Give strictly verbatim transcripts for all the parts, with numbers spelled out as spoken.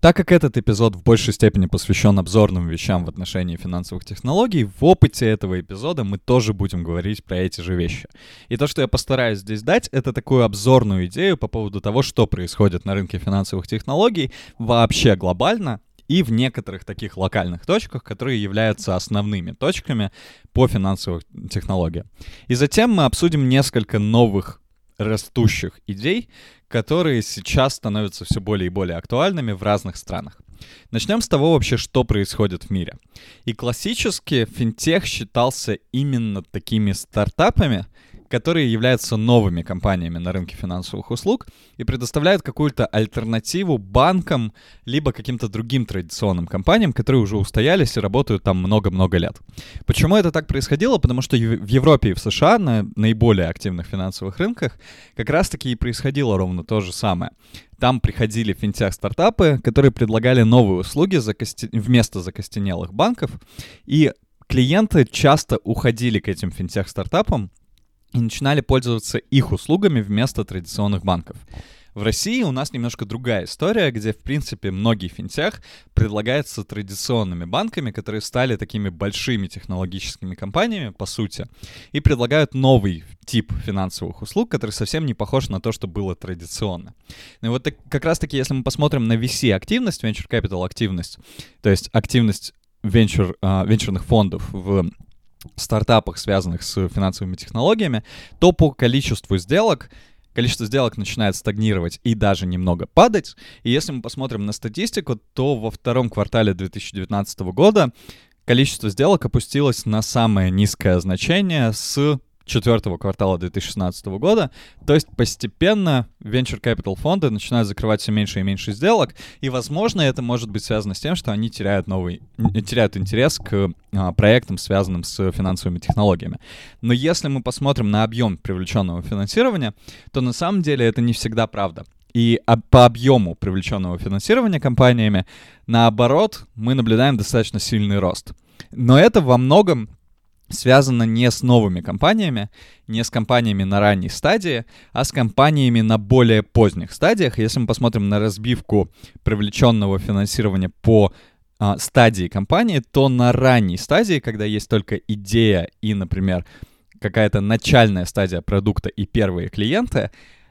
Так как этот эпизод в большей степени посвящен обзорным вещам в отношении финансовых технологий, в опыте этого эпизода мы тоже будем говорить про эти же вещи. И то, что я постараюсь здесь дать, это такую обзорную идею по поводу того, что происходит на рынке финансовых технологий вообще глобально и в некоторых таких локальных точках, которые являются основными точками по финансовым технологиям. И затем мы обсудим несколько новых растущих идей, которые сейчас становятся все более и более актуальными в разных странах. Начнем с того вообще, что происходит в мире. И классически финтех считался именно такими стартапами, которые являются новыми компаниями на рынке финансовых услуг и предоставляют какую-то альтернативу банкам либо каким-то другим традиционным компаниям, которые уже устоялись и работают там много-много лет. Почему это так происходило? Потому что в Европе и в США на наиболее активных финансовых рынках как раз-таки и происходило ровно то же самое. Там приходили финтех-стартапы, которые предлагали новые услуги закости... вместо закостенелых банков, и клиенты часто уходили к этим финтех-стартапам и начинали пользоваться их услугами вместо традиционных банков. В России у нас немножко другая история, где, в принципе, многие финтех предлагаются традиционными банками, которые стали такими большими технологическими компаниями, по сути, и предлагают новый тип финансовых услуг, который совсем не похож на то, что было традиционно. Ну и вот так, как раз-таки, если мы посмотрим на ви си-активность, venture capital активность, то есть активность венчур, а, венчурных фондов в стартапах, связанных с финансовыми технологиями, то по количеству сделок, количество сделок начинает стагнировать и даже немного падать. И если мы посмотрим на статистику, то во втором квартале две тысячи девятнадцатого года количество сделок опустилось на самое низкое значение с четвертого квартала две тысячи шестнадцатого года. То есть постепенно venture capital фонды начинают закрывать все меньше и меньше сделок. И, возможно, это может быть связано с тем, что они теряют, новый, теряют интерес к а, проектам, связанным с финансовыми технологиями. Но если мы посмотрим на объем привлеченного финансирования, то на самом деле это не всегда правда. И по объему привлеченного финансирования компаниями, наоборот, мы наблюдаем достаточно сильный рост. Но это во многом связано не с новыми компаниями, не с компаниями на ранней стадии, а с компаниями на более поздних стадиях. Если мы посмотрим на разбивку привлеченного финансирования по а, стадии компании, то на ранней стадии, когда есть только идея и, например, какая-то начальная стадия продукта и первые клиенты,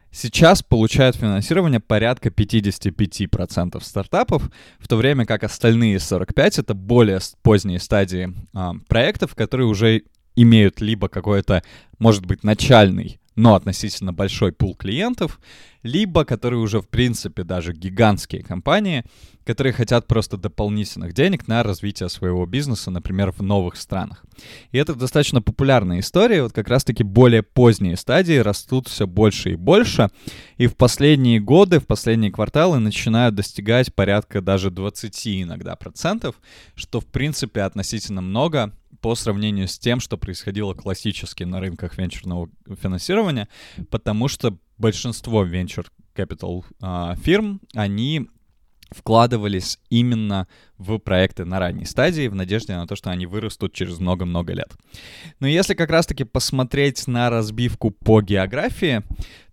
сейчас получают финансирование порядка пятьдесят пять процентов стартапов, в то время как остальные сорок пять процентов — это более поздние стадии э, проектов, которые уже имеют либо какой-то, может быть, начальный, но относительно большой пул клиентов, либо которые уже, в принципе, даже гигантские компании, которые хотят просто дополнительных денег на развитие своего бизнеса, например, в новых странах. И это достаточно популярная история. Вот как раз-таки более поздние стадии растут все больше и больше, и в последние годы, в последние кварталы начинают достигать порядка даже двадцати иногда процентов, что, в принципе, относительно много по сравнению с тем, что происходило классически на рынках венчурного финансирования, потому что большинство venture capital а, фирм, они вкладывались именно в проекты на ранней стадии в надежде на то, что они вырастут через много-много лет. Но если как раз-таки посмотреть на разбивку по географии,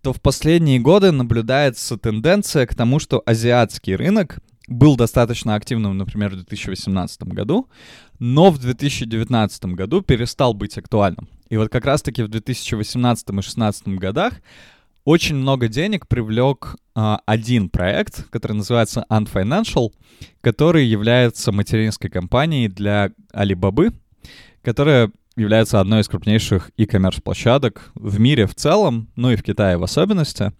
то в последние годы наблюдается тенденция к тому, что азиатский рынок был достаточно активным, например, в две тысячи восемнадцатом году, но в две тысячи девятнадцатом году перестал быть актуальным. И вот как раз-таки в две тысячи восемнадцатом и две тысячи шестнадцатом годах очень много денег привлек а, один проект, который называется Ant Financial, который является материнской компанией для Алибабы, которая является одной из крупнейших e-commerce площадок в мире в целом, ну и в Китае в особенности,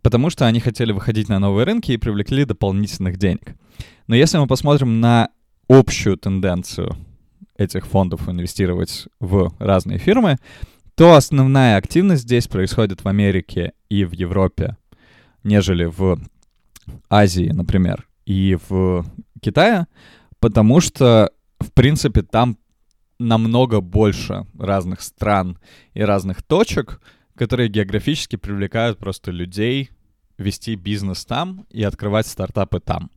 потому что они хотели выходить на новые рынки и привлекли дополнительных денег. Но если мы посмотрим на общую тенденцию этих фондов инвестировать в разные фирмы, то основная активность здесь происходит в Америке и в Европе, нежели в Азии, например, и в Китае, потому что, в принципе, там намного больше разных стран и разных точек, которые географически привлекают просто людей вести бизнес там и открывать стартапы там.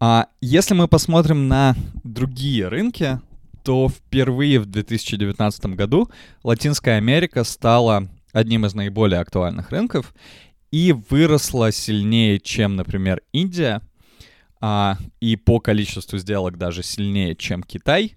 А если мы посмотрим на другие рынки, то впервые в две тысячи девятнадцатом году Латинская Америка стала одним из наиболее актуальных рынков и выросла сильнее, чем, например, Индия, а, и по количеству сделок даже сильнее, чем Китай,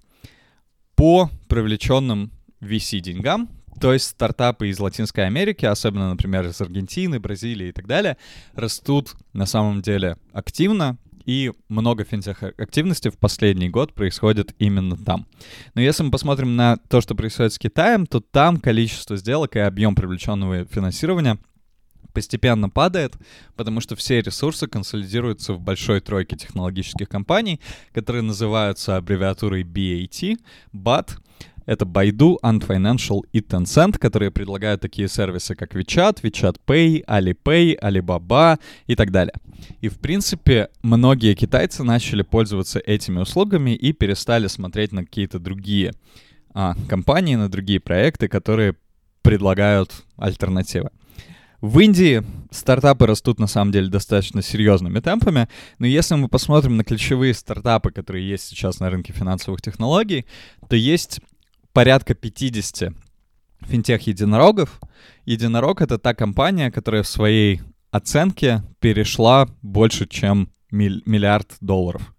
по привлеченным ви си деньгам. То есть стартапы из Латинской Америки, особенно, например, из Аргентины, Бразилии и так далее, растут на самом деле активно, и много финтех-активности в последний год происходит именно там. Но если мы посмотрим на то, что происходит с Китаем, то там количество сделок и объем привлеченного финансирования постепенно падает, потому что все ресурсы консолидируются в большой тройке технологических компаний, которые называются аббревиатурой бат, бат. Это Baidu, Ant Financial и Tencent, которые предлагают такие сервисы, как WeChat, WeChat Pay, Alipay, Alibaba и так далее. И, в принципе, многие китайцы начали пользоваться этими услугами и перестали смотреть на какие-то другие а, компании, на другие проекты, которые предлагают альтернативы. В Индии стартапы растут, на самом деле, достаточно серьезными темпами, но если мы посмотрим на ключевые стартапы, которые есть сейчас на рынке финансовых технологий, то есть порядка пятьдесят финтех-единорогов. Единорог — это та компания, которая в своей оценке перешла больше, чем миллиард долларов.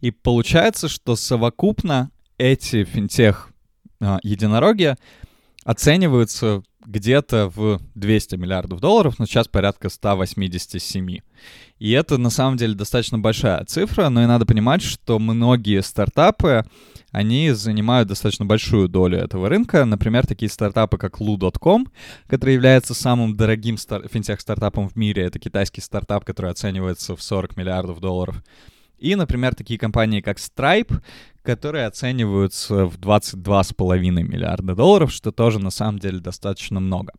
И получается, что совокупно эти финтех-единороги оцениваются где-то в двести миллиардов долларов, но сейчас порядка сто восемьдесят семь. И это, на самом деле, достаточно большая цифра, но и надо понимать, что многие стартапы, они занимают достаточно большую долю этого рынка. Например, такие стартапы, как лу точка ком, который является самым дорогим стар- финтех-стартапом в мире. Это китайский стартап, который оценивается в сорок миллиардов долларов. И, например, такие компании, как Stripe, которые оцениваются в двадцать два целых пять десятых миллиарда долларов, что тоже, на самом деле, достаточно много.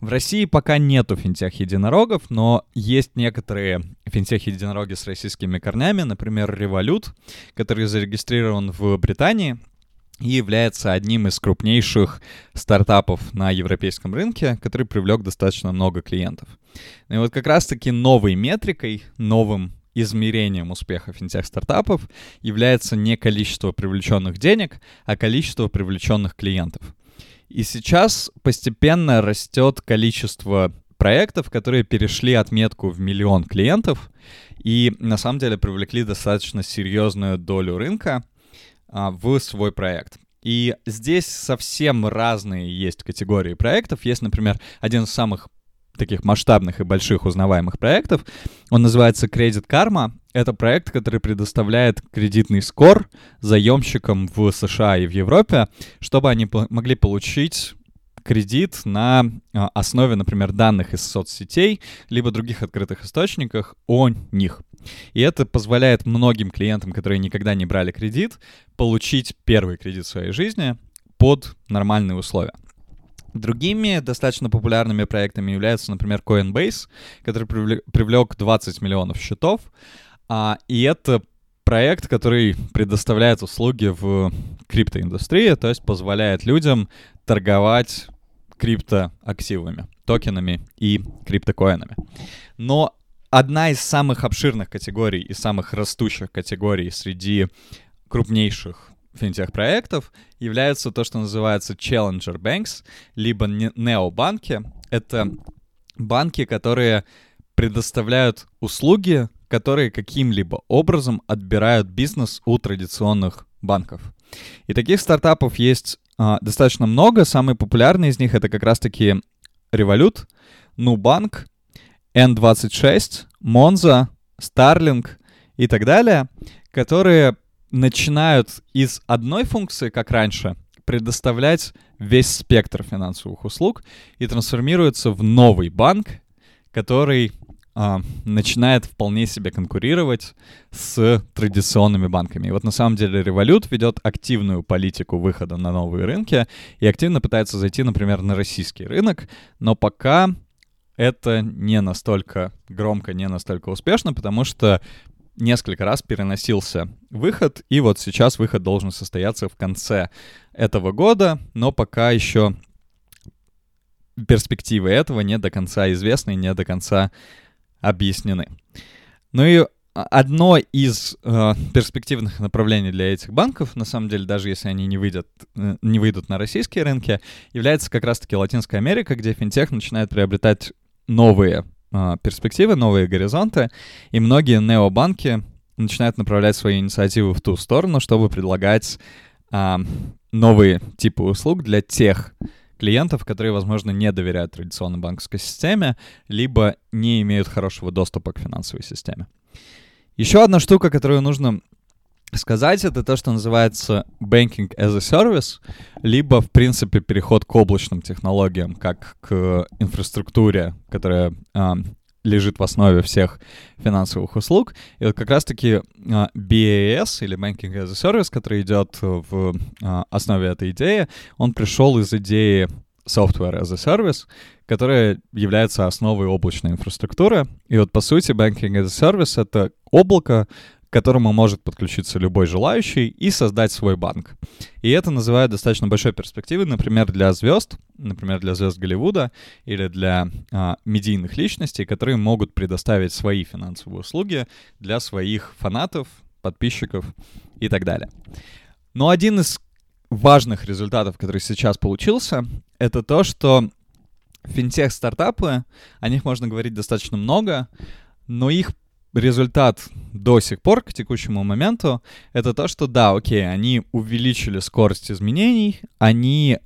В России пока нету финтех-единорогов, но есть некоторые финтех-единороги с российскими корнями, например, Revolut, который зарегистрирован в Британии и является одним из крупнейших стартапов на европейском рынке, который привлек достаточно много клиентов. И вот как раз-таки новой метрикой, новым измерением успеха финтех-стартапов является не количество привлеченных денег, а количество привлеченных клиентов. И сейчас постепенно растет количество проектов, которые перешли отметку в миллион клиентов и на самом деле привлекли достаточно серьезную долю рынка а, в свой проект. И здесь совсем разные есть категории проектов. Есть, например, один из самых таких масштабных и больших узнаваемых проектов. Он называется Credit Karma. Это проект, который предоставляет кредитный скор заемщикам в США и в Европе, чтобы они могли получить кредит на основе, например, данных из соцсетей либо других открытых источниках о них. И это позволяет многим клиентам, которые никогда не брали кредит, получить первый кредит в своей жизни под нормальные условия. Другими достаточно популярными проектами являются, например, Coinbase, который привлек двадцать миллионов счетов, а, и это проект, который предоставляет услуги в криптоиндустрии, то есть позволяет людям торговать криптоактивами, токенами и криптокоинами. Но одна из самых обширных категорий и самых растущих категорий среди крупнейших финтех-проектов являются то, что называется Challenger Banks, либо необанки. Это банки, которые предоставляют услуги, которые каким-либо образом отбирают бизнес у традиционных банков. И таких стартапов есть а, достаточно много. Самые популярные из них — это как раз-таки Revolut, Nubank, эн двадцать шесть, Monzo, Starling и так далее, которые начинают из одной функции, как раньше, предоставлять весь спектр финансовых услуг и трансформируются в новый банк, который э, начинает вполне себе конкурировать с традиционными банками. И вот на самом деле Revolut ведет активную политику выхода на новые рынки и активно пытается зайти, например, на российский рынок, но пока это не настолько громко, не настолько успешно, потому что несколько раз переносился выход, и вот сейчас выход должен состояться в конце этого года, но пока еще перспективы этого не до конца известны, не до конца объяснены. Ну и одно из э, перспективных направлений для этих банков, на самом деле, даже если они не выйдут, э, не выйдут на российские рынки, является как раз-таки Латинская Америка, где финтех начинает приобретать новые перспективы, новые горизонты, и многие необанки начинают направлять свои инициативы в ту сторону, чтобы предлагать а, новые типы услуг для тех клиентов, которые, возможно, не доверяют традиционной банковской системе, либо не имеют хорошего доступа к финансовой системе. Еще одна штука, которую нужно сказать, это то, что называется banking as a service, либо, в принципе, переход к облачным технологиям, как к инфраструктуре, которая а, лежит в основе всех финансовых услуг. И вот как раз-таки би эй эс, или Banking as a Service, который идет в основе этой идеи, он пришел из идеи Software as a Service, которая является основой облачной инфраструктуры. И вот, по сути, Banking as a Service — это облако, к которому может подключиться любой желающий и создать свой банк. И это называют достаточно большой перспективой, например, для звезд, например, для звезд Голливуда или для а, медийных личностей, которые могут предоставить свои финансовые услуги для своих фанатов, подписчиков и так далее. Но один из важных результатов, который сейчас получился, это то, что финтех-стартапы, о них можно говорить достаточно много, но их результат до сих пор, к текущему моменту, это то, что да, окей, они увеличили скорость изменений, они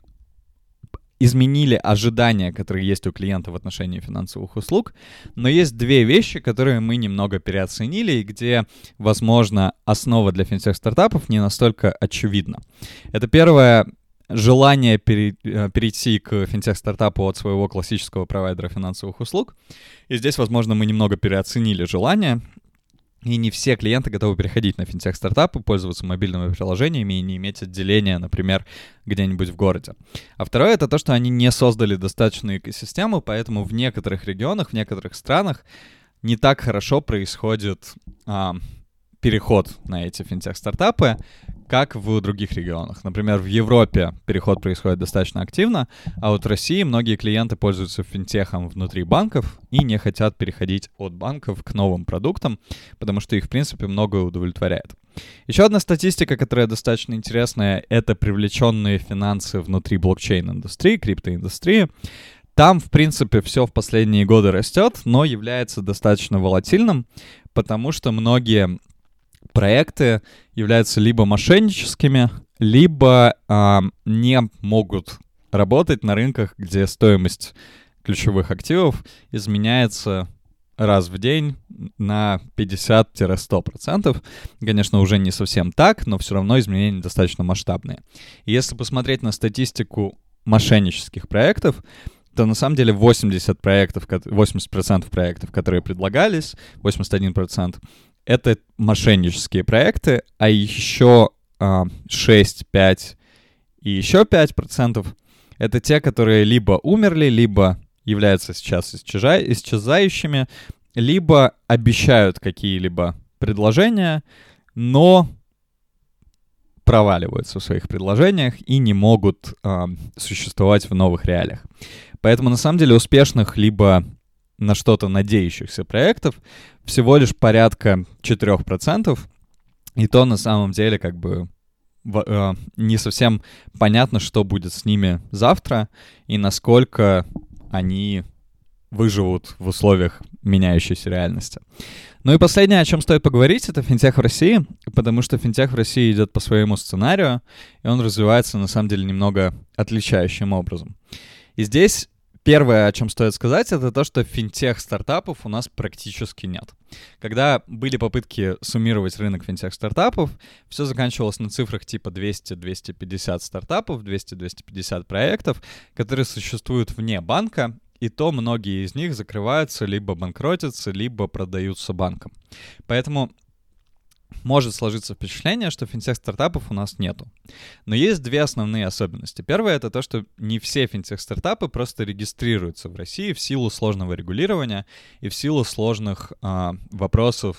изменили ожидания, которые есть у клиента в отношении финансовых услуг, но есть две вещи, которые мы немного переоценили, и где, возможно, основа для финтех-стартапов не настолько очевидна. Это первое — желание перейти к финтех-стартапу от своего классического провайдера финансовых услуг. И здесь, возможно, мы немного переоценили желание, и не все клиенты готовы переходить на финтех-стартапы, пользоваться мобильными приложениями и не иметь отделения, например, где-нибудь в городе. А второе — это то, что они не создали достаточную экосистему, поэтому в некоторых регионах, в некоторых странах не так хорошо происходит а, переход на эти финтех-стартапы, как в других регионах. Например, в Европе переход происходит достаточно активно, а вот в России многие клиенты пользуются финтехом внутри банков и не хотят переходить от банков к новым продуктам, потому что их, в принципе, многое удовлетворяет. Еще одна статистика, которая достаточно интересная, это привлеченные финансы внутри блокчейн-индустрии, криптоиндустрии. Там, в принципе, все в последние годы растет, но является достаточно волатильным, потому что многие проекты являются либо мошенническими, либо э, не могут работать на рынках, где стоимость ключевых активов изменяется раз в день на пятьдесят-сто процентов. Конечно, уже не совсем так, но все равно изменения достаточно масштабные. И если посмотреть на статистику мошеннических проектов, то на самом деле восемьдесят проектов, восемьдесят процентов проектов, которые предлагались, восемьдесят один процент, это мошеннические проекты, а еще э, шесть, пять и еще пять процентов это те, которые либо умерли, либо являются сейчас исчеза- исчезающими, либо обещают какие-либо предложения, но проваливаются в своих предложениях и не могут э, существовать в новых реалиях. Поэтому на самом деле успешных либо на что-то надеющихся проектов всего лишь порядка четыре процента, и то на самом деле как бы э, не совсем понятно, что будет с ними завтра и насколько они выживут в условиях меняющейся реальности. Ну и последнее, о чем стоит поговорить, это финтех в России, потому что финтех в России идет по своему сценарию, и он развивается на самом деле немного отличающим образом. И здесь первое, о чем стоит сказать, это то, что финтех-стартапов у нас практически нет. Когда были попытки суммировать рынок финтех-стартапов, все заканчивалось на цифрах типа двести-двести пятьдесят стартапов, двести-двести пятьдесят проектов, которые существуют вне банка, и то многие из них закрываются, либо банкротятся, либо продаются банкам. Поэтому может сложиться впечатление, что финтех-стартапов у нас нету. Но есть две основные особенности. Первое — это то, что не все финтех-стартапы просто регистрируются в России в силу сложного регулирования и в силу сложных э, вопросов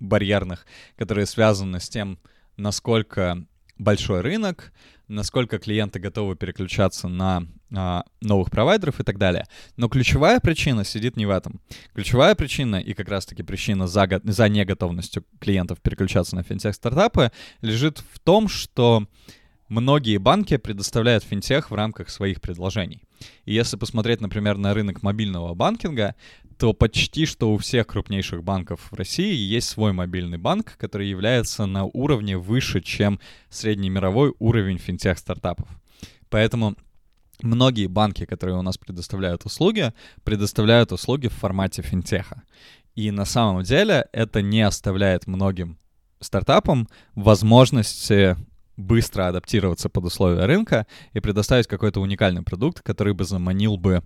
барьерных, которые связаны с тем, насколько большой рынок, насколько клиенты готовы переключаться на а, новых провайдеров и так далее. Но ключевая причина сидит не в этом. Ключевая причина, и как раз-таки причина за, го- за неготовностью клиентов переключаться на финтех-стартапы, лежит в том, что многие банки предоставляют финтех в рамках своих предложений. И если посмотреть, например, на рынок мобильного банкинга, то почти что у всех крупнейших банков в России есть свой мобильный банк, который является на уровне выше, чем среднемировой уровень финтех-стартапов. Поэтому многие банки, которые у нас предоставляют услуги, предоставляют услуги в формате финтеха. И на самом деле это не оставляет многим стартапам возможности быстро адаптироваться под условия рынка и предоставить какой-то уникальный продукт, который бы заманил бы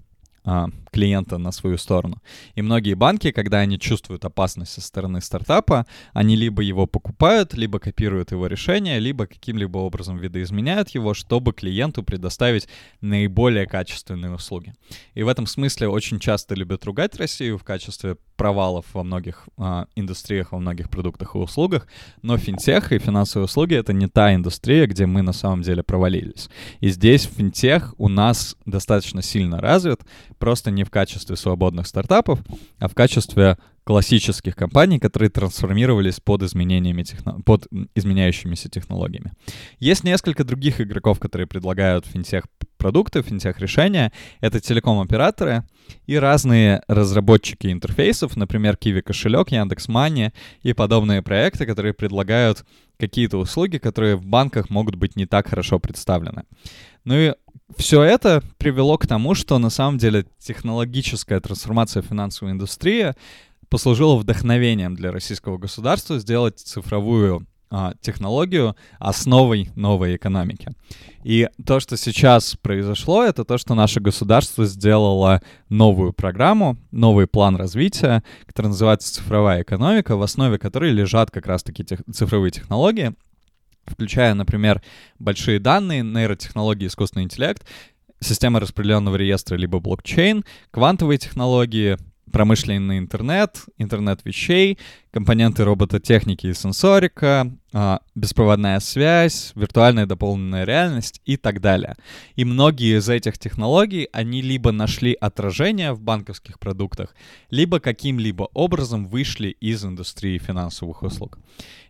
клиента на свою сторону. И многие банки, когда они чувствуют опасность со стороны стартапа, они либо его покупают, либо копируют его решение, либо каким-либо образом видоизменяют его, чтобы клиенту предоставить наиболее качественные услуги. И в этом смысле очень часто любят ругать Россию в качестве провалов во многих а, индустриях, во многих продуктах и услугах, но финтех и финансовые услуги — это не та индустрия, где мы на самом деле провалились. И здесь финтех у нас достаточно сильно развит, просто не в качестве свободных стартапов, а в качестве классических компаний, которые трансформировались под, изменениями техно... под изменяющимися технологиями. Есть несколько других игроков, которые предлагают финтех-продукты, финтех-решения. Это телеком-операторы и разные разработчики интерфейсов, например, Kiwi кошелек, Яндекс.Мани и подобные проекты, которые предлагают какие-то услуги, которые в банках могут быть не так хорошо представлены. Ну и все это привело к тому, что на самом деле технологическая трансформация финансовой индустрии послужило вдохновением для российского государства сделать цифровую а, технологию основой новой экономики. И то, что сейчас произошло, это то, что наше государство сделало новую программу, новый план развития, который называется «Цифровая экономика», в основе которой лежат как раз-таки тех, цифровые технологии, включая, например, большие данные, нейротехнологии, искусственный интеллект, система распределенного реестра либо блокчейн, квантовые технологии, промышленный интернет, интернет вещей, компоненты робототехники и сенсорика, беспроводная связь, виртуальная дополненная реальность и так далее. И многие из этих технологий, они либо нашли отражение в банковских продуктах, либо каким-либо образом вышли из индустрии финансовых услуг.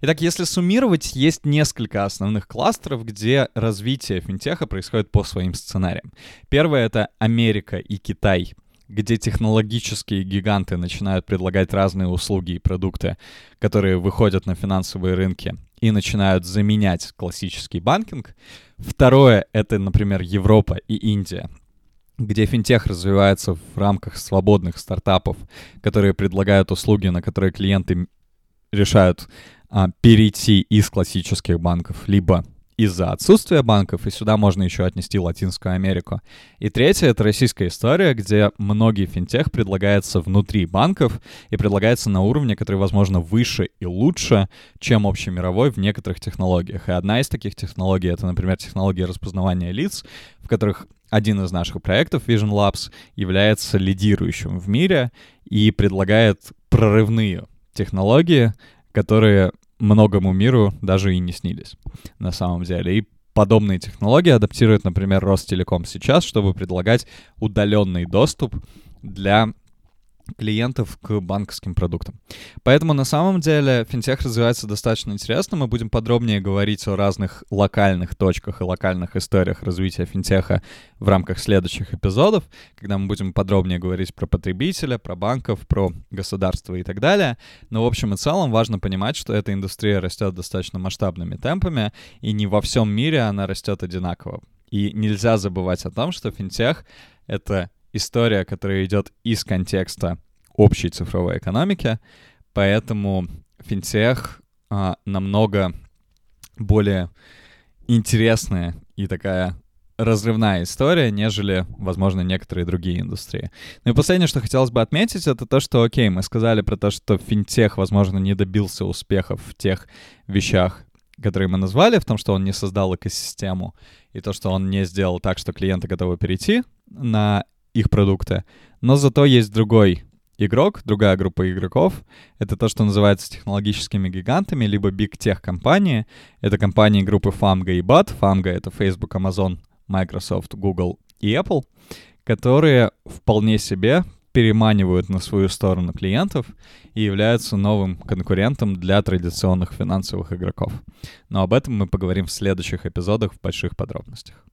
Итак, если суммировать, есть несколько основных кластеров, где развитие финтеха происходит по своим сценариям. Первое — это Америка и Китай, где технологические гиганты начинают предлагать разные услуги и продукты, которые выходят на финансовые рынки и начинают заменять классический банкинг. Второе — это, например, Европа и Индия, где финтех развивается в рамках свободных стартапов, которые предлагают услуги, на которые клиенты решают а, перейти из классических банков, либо из-за отсутствия банков, и сюда можно еще отнести Латинскую Америку. И третье — это российская история, где многие финтех предлагается внутри банков и предлагается на уровне, который, возможно, выше и лучше, чем общемировой в некоторых технологиях. И одна из таких технологий — это, например, технология распознавания лиц, в которых один из наших проектов, Vision Labs, является лидирующим в мире и предлагает прорывные технологии, которые многому миру даже и не снились на самом деле. И подобные технологии адаптирует, например, Ростелеком сейчас, чтобы предлагать удаленный доступ для клиентов к банковским продуктам. Поэтому на самом деле финтех развивается достаточно интересно. Мы будем подробнее говорить о разных локальных точках и локальных историях развития финтеха в рамках следующих эпизодов, когда мы будем подробнее говорить про потребителя, про банков, про государство и так далее. Но в общем и целом важно понимать, что эта индустрия растет достаточно масштабными темпами, и не во всем мире она растет одинаково. И нельзя забывать о том, что финтех — это история, которая идет из контекста общей цифровой экономики, поэтому финтех а, намного более интересная и такая разрывная история, нежели, возможно, некоторые другие индустрии. Ну и последнее, что хотелось бы отметить, это то, что, окей, мы сказали про то, что финтех, возможно, не добился успехов в тех вещах, которые мы назвали, в том, что он не создал экосистему, и то, что он не сделал так, что клиенты готовы перейти на их продукты. Но зато есть другой игрок, другая группа игроков. Это то, что называется технологическими гигантами, либо big tech компании. Это компании группы FAMGA и бат. FAMGA — это Facebook, Amazon, Microsoft, Google и Apple, которые вполне себе переманивают на свою сторону клиентов и являются новым конкурентом для традиционных финансовых игроков. Но об этом мы поговорим в следующих эпизодах в больших подробностях.